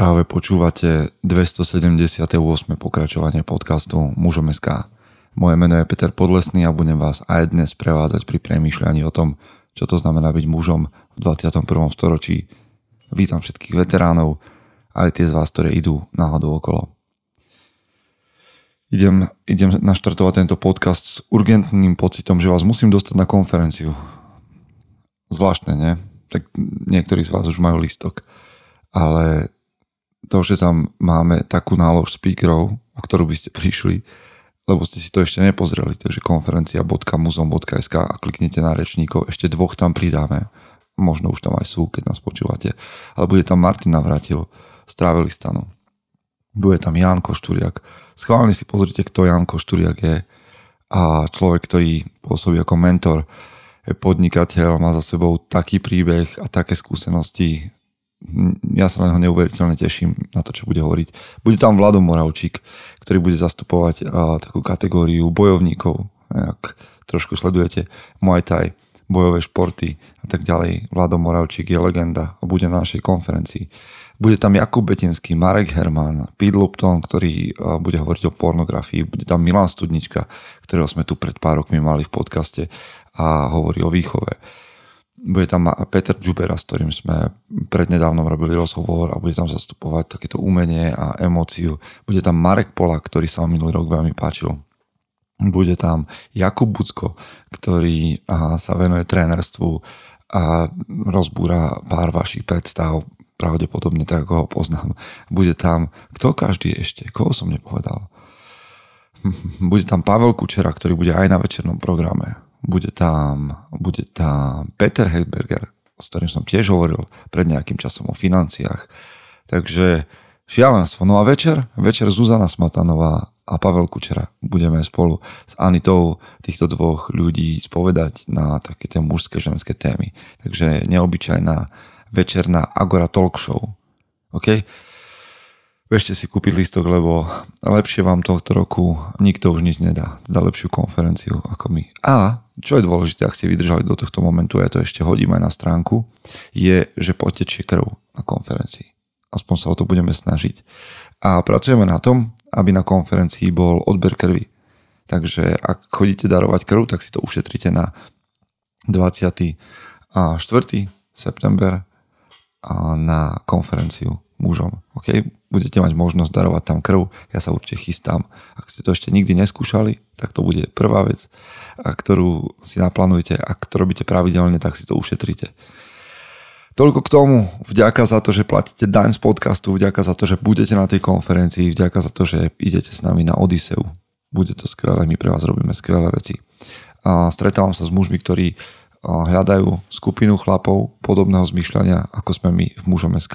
Práve počúvate 278. pokračovanie podcastu Mužom.sk. Moje meno je Peter Podlesný a budem vás aj dnes prevádzať pri premýšľaní o tom, čo to znamená byť mužom v 21. storočí. Vítam všetkých veteránov, aj tie z vás, ktoré idú náhodou okolo. Idem naštartovať tento podcast s urgentným pocitom, že vás musím dostať na konferenciu. Zvláštne, nie? Tak niektorí z vás už majú lístok. Ale to, že tam máme takú nálož speakerov, o ktorú by ste prišli, lebo ste si to ešte nepozreli, takže konferencia.muzom.sk a kliknite na rečníkov, ešte dvoch tam pridáme, možno už tam aj sú, keď nás počúvate, ale bude tam Martin Navrátil z Travelistanu, bude tam Janko Šturiak, schválne si pozrite, kto Janko Šturiak je, a človek, ktorý pôsobí ako mentor, je podnikateľ, má za sebou taký príbeh a také skúsenosti. Ja sa na neho neuveriteľne teším, na to, čo bude hovoriť. Bude tam Vlado Moravčík, ktorý bude zastupovať takú kategóriu bojovníkov, ak trošku sledujete Muay Thai, bojové športy a tak ďalej. Vlado Moravčík je legenda a bude na našej konferencii. Bude tam Jakub Betinský, Marek Hermann, Pete Lupton, ktorý bude hovoriť o pornografii. Bude tam Milan Studnička, ktorého sme tu pred pár rokmi mali v podcaste a hovorí o výchove. Bude tam Peter Džubera, s ktorým sme prednedávnom robili rozhovor, a bude tam zastupovať takéto umenie a emóciu. Bude tam Marek Polak, ktorý sa minulý rok veľmi páčil. Bude tam Jakub Bucko, ktorý sa venuje trénerstvu a rozbúra pár vašich predstav, pravdepodobne tak, ako ho poznám. Bude tam, kto každý ešte, koho som nepovedal. Bude tam Pavel Kučera, ktorý bude aj na večernom programe. Bude tam Peter Hechtberger, s ktorým som tiež hovoril pred nejakým časom o financiách. Takže šialenstvo. No a večer Zuzana Smatánová a Pavel Kučera. Budeme spolu s Anitou týchto dvoch ľudí spovedať na také tie mužské, ženské témy. Takže neobyčajná večerná Agora Talk Show. OK? Bežte si kúpiť lístok, lebo lepšie vám tohto roku nikto už nič nedá. Dá lepšiu konferenciu ako my. A čo je dôležité, ak ste vydržali do tohto momentu, ja to ešte hodím aj na stránku, je, že potečie krv na konferencii. Aspoň sa o to budeme snažiť. A pracujeme na tom, aby na konferencii bol odber krvi. Takže ak chodíte darovať krv, tak si to ušetrite na 24. september a na konferenciu Mužom. OK? Budete mať možnosť darovať tam krv, ja sa určite chystám. Ak ste to ešte nikdy neskúšali, tak to bude prvá vec, ktorú si naplánujete, ak to robíte pravidelne, tak si to ušetríte. Toľko k tomu, vďaka za to, že platíte daň z podcastu, vďaka za to, že budete na tej konferencii, vďaka za to, že idete s nami na Odiseu. Bude to skvelé, my pre vás robíme skvelé veci. A stretávam sa s mužmi, ktorí hľadajú skupinu chlapov podobného zmýšľania, ako sme my v Mužom.sk.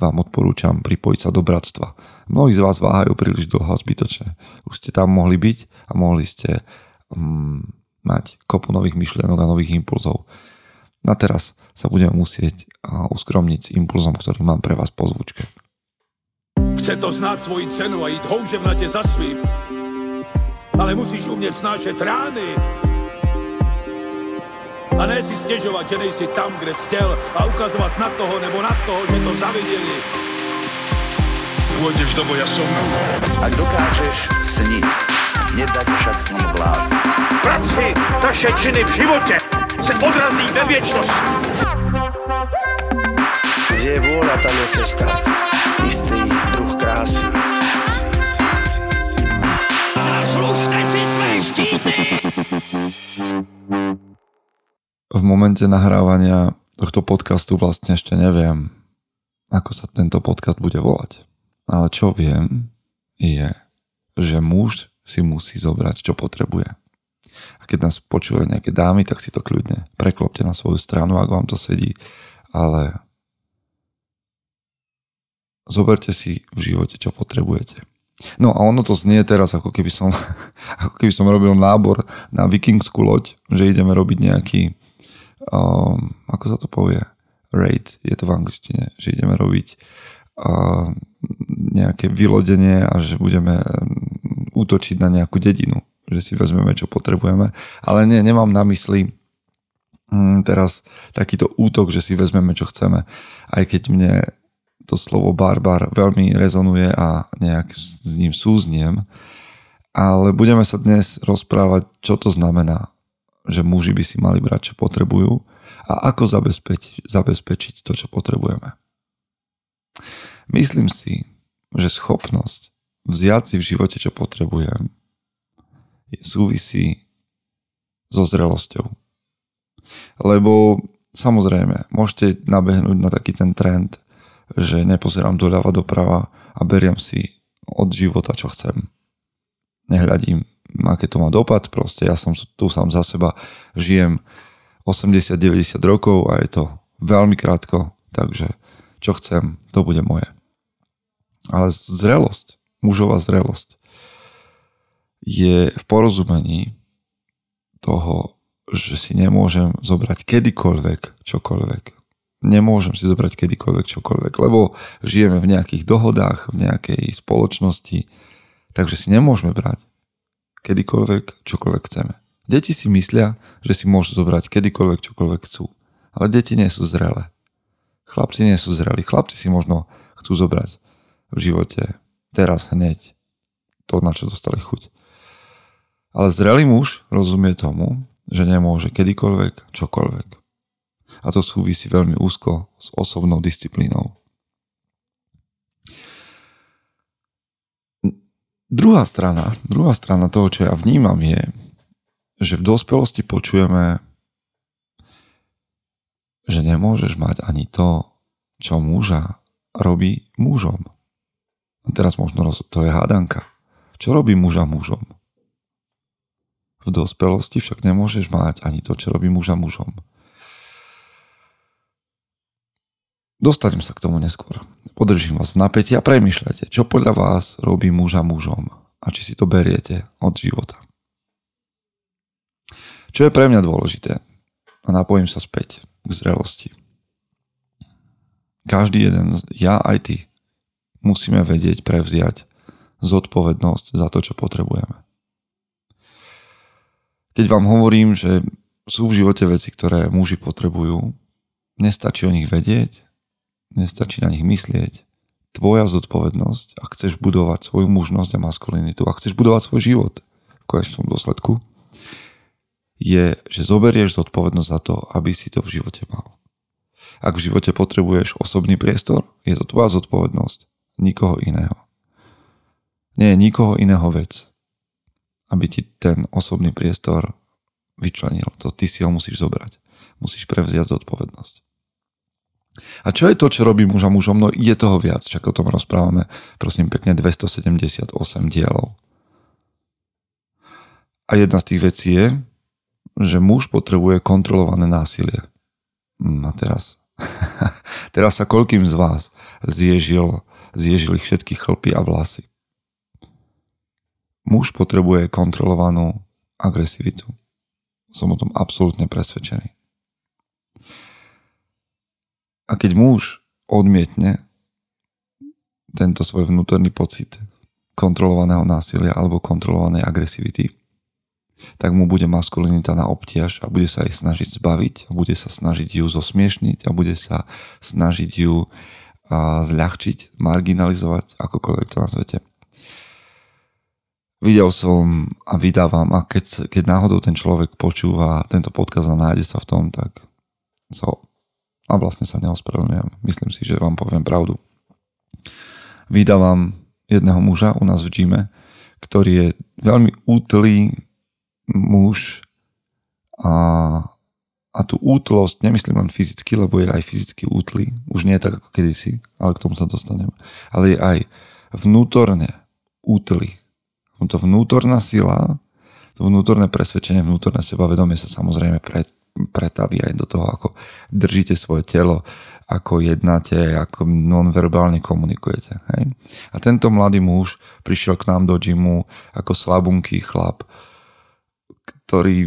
Vám odporúčam pripojiť sa do bratstva. Mnohí z vás váhajú príliš dlho a zbytočne. Už ste tam mohli byť a mohli ste mať kopu nových myšlienok a nových impulzov. Na teraz sa budeme musieť uskromniť s impulzom, ktorý mám pre vás po zvučke. Chce to znáť svoji cenu a íť houževnate za svým, ale musíš umieť snášať rány. A ne si stěžovat, že nejsi tam, kde jsi chtěl, a ukazovat na toho nebo na toho, že to zaviděli. Pôjdeš do boja som. Ak dokážeš sniť, nedať však sní vlád. Práci, taše činy v životě se odrazí ve věčnost. Kde je vôľa, tam je cesta. Istý druh krásy. Zaslužte si své štíty! V momente nahrávania tohto podcastu vlastne ešte neviem, ako sa tento podcast bude volať. Ale čo viem, je, že muž si musí zobrať, čo potrebuje. A keď nás počúvajú nejaké dámy, tak si to kľudne preklopte na svoju stranu, ak vám to sedí. Ale zoberte si v živote, čo potrebujete. No a ono to znie teraz, ako keby som robil nábor na vikingskú loď, že ideme robiť nejaký ako sa to povie, raid, je to v angličtine, že ideme robiť nejaké vylodenie a že budeme útočiť na nejakú dedinu, že si vezmeme, čo potrebujeme, ale nie, nemám na mysli teraz takýto útok, že si vezmeme, čo chceme, aj keď mne to slovo barbar veľmi rezonuje a nejak s ním súzniem. Ale budeme sa dnes rozprávať, čo to znamená, že muži by si mali brať, čo potrebujú a ako zabezpečiť to, čo potrebujeme. Myslím si, že schopnosť vziať si v živote, čo potrebujem, súvisí so zrelosťou. Lebo samozrejme, môžete nabehnúť na taký ten trend, že nepozerám doľava doprava a beriem si od života, čo chcem. Nehľadím, aké to má dopad, proste ja som tu sám za seba, žijem 80-90 rokov a je to veľmi krátko, takže čo chcem, to bude moje. Ale zrelosť, mužová zrelosť je v porozumení toho, že si nemôžem zobrať kedykoľvek čokoľvek. Nemôžem si zobrať kedykoľvek čokoľvek, lebo žijeme v nejakých dohodách, v nejakej spoločnosti, takže si nemôžeme brať kedykoľvek čokoľvek chceme. Deti si myslia, že si môžu zobrať kedykoľvek čokoľvek chcú, ale deti nie sú zrelé. Chlapci nie sú zrelí. Chlapci si možno chcú zobrať v živote teraz hneď to, na čo dostali chuť. Ale zrelý muž rozumie tomu, že nemôže kedykoľvek čokoľvek. A to súvisí veľmi úzko s osobnou disciplínou. Druhá strana toho, čo ja vnímam, je, že v dospelosti počujeme, že nemôžeš mať ani to, čo muža robí mužom. A teraz možno to je hádanka. Čo robí muža mužom? V dospelosti však nemôžeš mať ani to, čo robí muža mužom. Dostanem sa k tomu neskôr. Podržím vás v napätí a premýšľajte, čo podľa vás robí muža mužom a či si to beriete od života. Čo je pre mňa dôležité? A napojím sa späť k zrelosti. Každý jeden, ja aj ty, musíme vedieť prevziať zodpovednosť za to, čo potrebujeme. Keď vám hovorím, že sú v živote veci, ktoré muži potrebujú, nestačí o nich vedieť, nestačí na nich myslieť. Tvoja zodpovednosť, ak chceš budovať svoju mužnosť a maskulinitu, ak chceš budovať svoj život v konečnom dôsledku, je, že zoberieš zodpovednosť za to, aby si to v živote mal. Ak v živote potrebuješ osobný priestor, je to tvoja zodpovednosť, nikoho iného. Nie je nikoho iného vec, aby ti ten osobný priestor vyčlenil. To ty si ho musíš zobrať. Musíš prevziať zodpovednosť. A čo je to, čo robí muža mužom? No je toho viac, však o tom rozprávame, prosím pekne, 278 dielov. A jedna z tých vecí je, že muž potrebuje kontrolované násilie. A teraz sa koľkým z vás zježil ich všetky chlpy a vlasy? Muž potrebuje kontrolovanú agresivitu. Som o tom absolútne presvedčený. A keď muž odmietne tento svoj vnútorný pocit kontrolovaného násilia alebo kontrolovanej agresivity, tak mu bude maskulinita na obtiaž a bude sa jej snažiť zbaviť, a bude sa snažiť ju zosmiešniť a bude sa snažiť ju zľahčiť, marginalizovať, akokoľvek to nazvete. Videl som a vydávam, a keď náhodou ten človek počúva tento podcast a nájde sa v tom, tak a vlastne sa neospravedlňujem. Myslím si, že vám poviem pravdu. Vydávam jedného muža u nás v gyme, ktorý je veľmi útlý muž a tú útlosť nemyslím len fyzicky, lebo je aj fyzicky útlý, už nie tak ako kedysi, ale k tomu sa dostanem, ale je aj vnútorne útlý. To vnútorná sila, to vnútorné presvedčenie, vnútorné sebavedomie sa samozrejme pretaví aj do toho, ako držíte svoje telo, ako jednáte, ako nonverbálne komunikujete. Hej? A tento mladý muž prišiel k nám do gymu ako slabunký chlap, ktorý,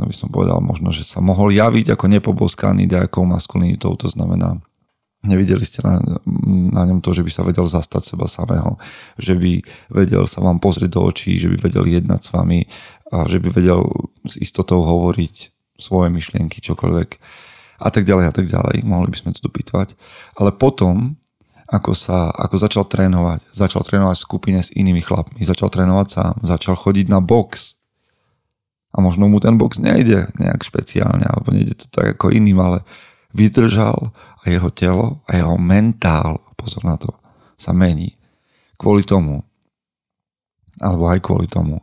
aby som povedal, možno, že sa mohol javiť ako nepoboskaný nejakou maskulinitou, to znamená, nevideli ste na ňom to, že by sa vedel zastať seba samého, že by vedel sa vám pozrieť do očí, že by vedel jednať s vami a že by vedel s istotou hovoriť svoje myšlienky, čokoľvek a tak ďalej. Mohli by sme to dopýtovať. Ale potom ako začal trénovať. Začal trénovať v skupine s inými chlapmi, začal trénovať sám, začal chodiť na box. A možno mu ten box nejde nejak špeciálne, alebo nejde to tak ako iným, ale vydržal a jeho telo a jeho mentál, pozor na to, sa mení. Kvôli tomu, alebo aj kvôli tomu,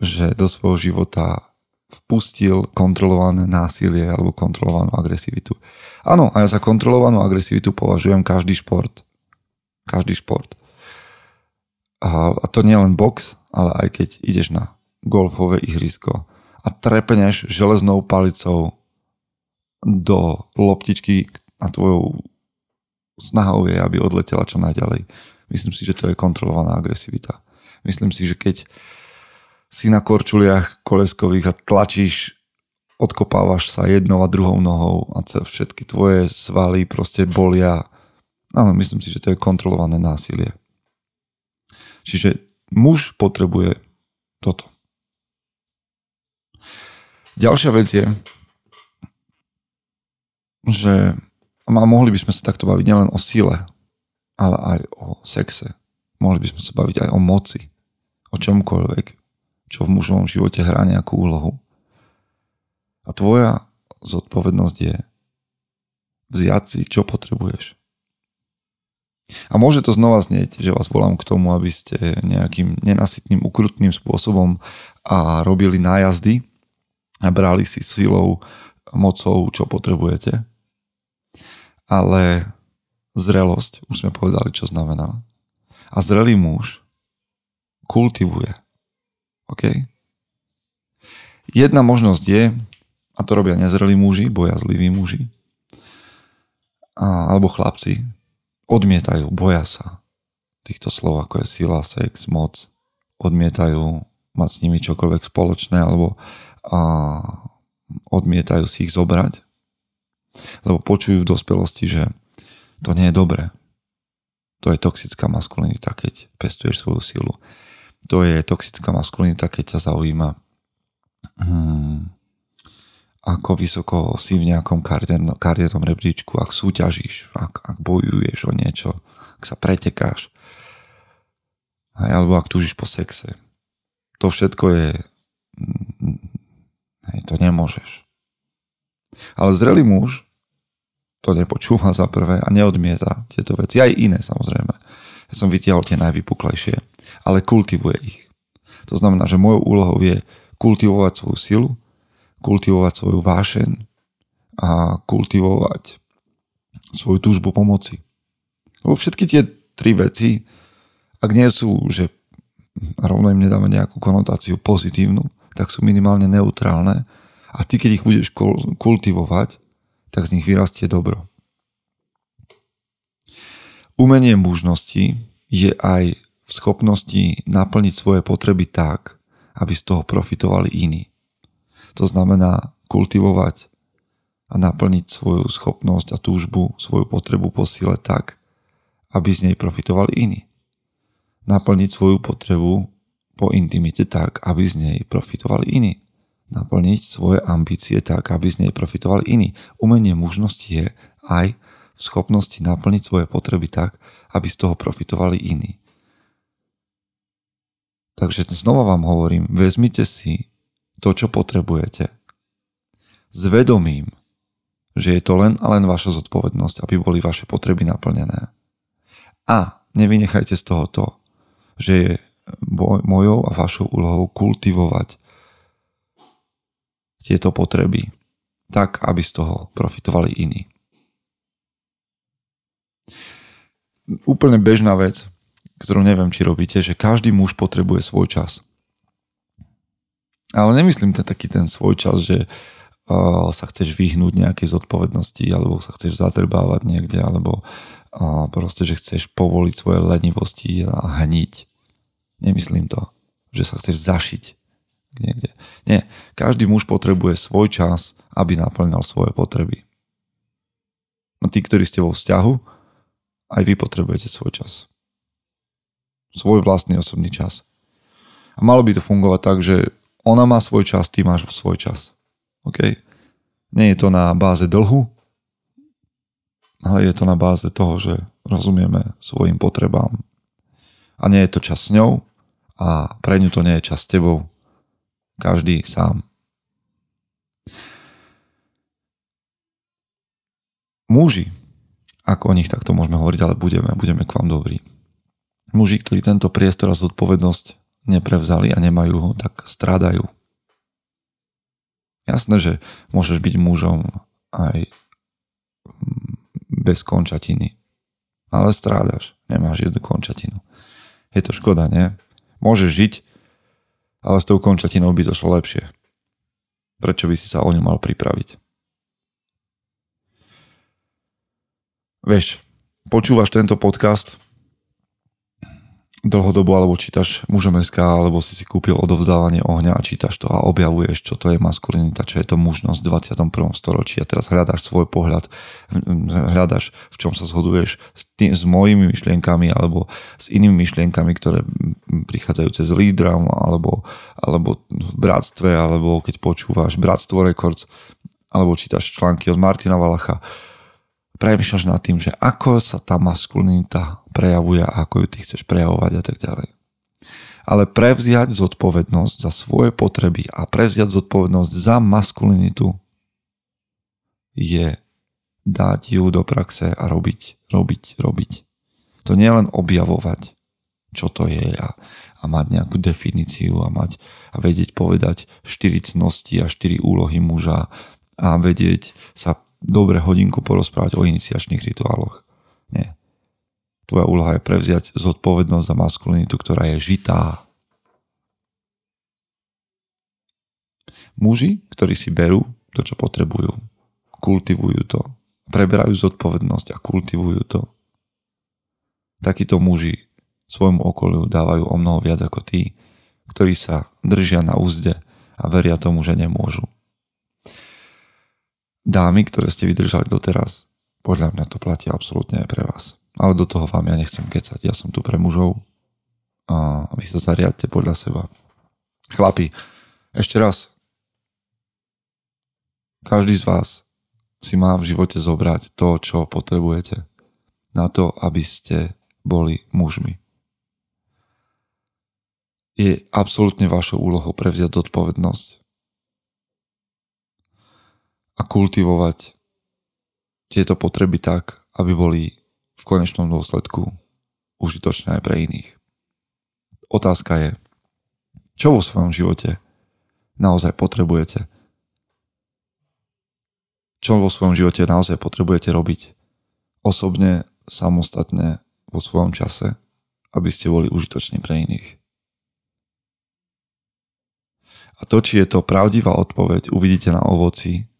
že do svojho života vpustil kontrolované násilie alebo kontrolovanú agresivitu. Áno, a ja za kontrolovanú agresivitu považujem každý šport. Každý šport. A to nie len box, ale aj keď ideš na golfové ihrisko a trepneš železnou palicou do loptičky a tvojou snahou je, aby odletela čo najďalej. Myslím si, že to je kontrolovaná agresivita. Myslím si, že keď si na korčuliach koleskových a tlačíš, odkopávaš sa jednou a druhou nohou a všetky tvoje svaly proste bolia. Áno, myslím si, že to je kontrolované násilie. Čiže muž potrebuje toto. Ďalšia vec je, že mohli by sme sa takto baviť nielen o sile, ale aj o sexe. Mohli by sme sa baviť aj o moci. O čomkoľvek, čo v mužovom živote hrá nejakú úlohu. A tvoja zodpovednosť je vziať si, čo potrebuješ. A môže to znova znieť, že vás volám k tomu, aby ste nejakým nenasytným, ukrutným spôsobom a robili nájazdy a brali si silou, mocou, čo potrebujete. Ale zrelosť, už sme povedali, čo znamená. A zrelý muž kultivuje. OK? Jedna možnosť je, a to robia nezrelí muži, bojazliví muži, alebo chlapci, odmietajú, boja sa týchto slov, ako je sila, sex, moc. Odmietajú mať s nimi čokoľvek spoločné, alebo odmietajú si ich zobrať, lebo počujú v dospelosti, že to nie je dobré. To je toxická maskulinita, keď pestuješ svoju silu. To je toxická maskulinita, keď ťa zaujíma ako vysoko si v nejakom kariérnom rebríčku, ak súťažíš, ak bojuješ o niečo, ak sa pretekáš, alebo ak túžiš po sexe. To všetko je... to nemôžeš. Ale zrelý muž to nepočúva za prvé a neodmieta tieto veci. Aj iné, samozrejme. Ja som vytiahol tie najvypuklejšie, ale kultivuje ich. To znamená, že mojou úlohou je kultivovať svoju silu, kultivovať svoju vášeň a kultivovať svoju túžbu pomoci. Lebo všetky tie tri veci, ak nie sú, že rovno im nedáme nejakú konotáciu pozitívnu, tak sú minimálne neutrálne a ty, keď ich budeš kultivovať, tak z nich vyrastie dobro. Umenie mužnosti je aj v schopnosti naplniť svoje potreby tak, aby z toho profitovali iní. To znamená kultivovať a naplniť svoju schopnosť a túžbu, svoju potrebu po sile tak, aby z nej profitovali iní. Naplniť svoju potrebu po intimite tak, aby z nej profitovali iní. Naplniť svoje ambície tak, aby z nej profitovali iní. Umenie mužnosti je aj v schopnosti naplniť svoje potreby tak, aby z toho profitovali iní. Takže znova vám hovorím, vezmite si to, čo potrebujete. S vedomím, že je to len a len vaša zodpovednosť, aby boli vaše potreby naplnené. A nevynechajte z toho to, že je mojou a vašou úlohou kultivovať tieto potreby tak, aby z toho profitovali iní. Úplne bežná vec, ktorú neviem, či robíte, že každý muž potrebuje svoj čas. Ale nemyslím taký ten svoj čas, že sa chceš vyhnúť nejakej zodpovednosti, alebo sa chceš zatrbávať niekde, alebo proste, že chceš povoliť svoje lenivosti a hniť. Nemyslím to, že sa chceš zašiť niekde. Nie, každý muž potrebuje svoj čas, aby naplňal svoje potreby. No tí, ktorí ste vo vzťahu, aj vy potrebujete svoj čas. Svoj vlastný osobný čas. A malo by to fungovať tak, že ona má svoj čas, ty máš svoj čas. OK? Nie je to na báze dlhu, ale je to na báze toho, že rozumieme svojim potrebám. A nie je to čas s ňou a pre ňu to nie je čas s tebou. Každý sám. Muži, ako o nich takto môžeme hovoriť, ale budeme k vám dobrí. Muži, ktorí tento priestor a zodpovednosť neprevzali a nemajú ho, tak strádajú. Jasné, že môžeš byť mužom aj bez končatiny. Ale strádaš. Nemáš jednu končatinu. Je to škoda, nie? Môžeš žiť, ale s tou končatinou by to šlo lepšie. Prečo by si sa o ňu mal pripraviť? Vieš, počúvaš tento podcast dlhodobo, alebo čítaš Mužom.sk, alebo si si kúpil Odovzdávanie ohňa a čítaš to a objavuješ, čo to je maskulinita, čo je to mužnosť v 21. storočí a teraz hľadaš svoj pohľad, hľadaš, v čom sa zhoduješ s mojimi myšlienkami alebo s inými myšlienkami, ktoré prichádzajú cez lídram alebo v Bratstve, alebo keď počúvaš Bratstvo Records, alebo čítaš články od Martina Valacha. Premýšľaš nad tým, že ako sa tá maskulinita prejavuje a ako ju ty chceš prejavovať a tak ďalej. Ale prevziať zodpovednosť za svoje potreby a prevziať zodpovednosť za maskulinitu je dať ju do praxe a robiť. To nie je len objavovať, čo to je a mať nejakú definíciu a vedieť povedať 4 cnosti a 4 úlohy muža a vedieť sa dobre hodinku porozprávať o iniciačných rituáloch. Nie. Tvoja úloha je prevziať zodpovednosť za maskulinitu, ktorá je žitá. Muži, ktorí si berú to, čo potrebujú, kultivujú to, preberajú zodpovednosť a kultivujú to. Takíto muži svojmu okoliu dávajú o mnoho viac ako tí, ktorí sa držia na úzde a veria tomu, že nemôžu. Dámy, ktoré ste vydržali doteraz, podľa mňa to platí absolútne aj pre vás. Ale do toho vám ja nechcem kecať. Ja som tu pre mužov a vy sa zariadte podľa seba. Chlapi, ešte raz. Každý z vás si má v živote zobrať to, čo potrebujete na to, aby ste boli mužmi. Je absolútne vašou úlohou prevziať zodpovednosť a kultivovať tieto potreby tak, aby boli v konečnom dôsledku užitočné aj pre iných. Otázka je, čo vo svojom živote naozaj potrebujete? Čo vo svojom živote naozaj potrebujete robiť? Osobne, samostatne, vo svojom čase, aby ste boli užitoční pre iných. A to, či je to pravdivá odpoveď, uvidíte na ovoci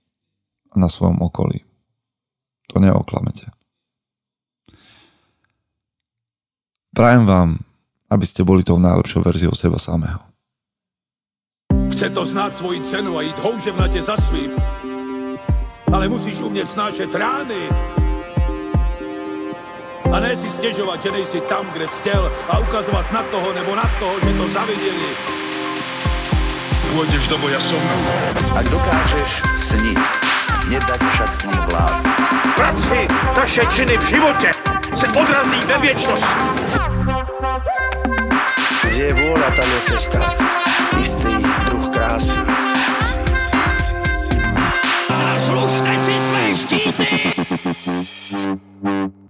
na svojom okolí. To neoklamete. Prajem vám, aby ste boli tou najlepšou verziou seba samého. Chce to znáť svoji cenu a ísť houževnate za svým, ale musíš umieť snášať rány a ne si stěžovat, že nejsi tam, kde jsi chtěl a ukazovat na toho nebo na toho, že to zaviděli. Pôjdeš do boja som. Ak dokážeš sniť, nedať však snom vlád. Práci taše činy v živote se odrazí ve viečnosť. Kde je vôľa, tam je cesta. Istý druh krásy. Zaslužte si své štíty!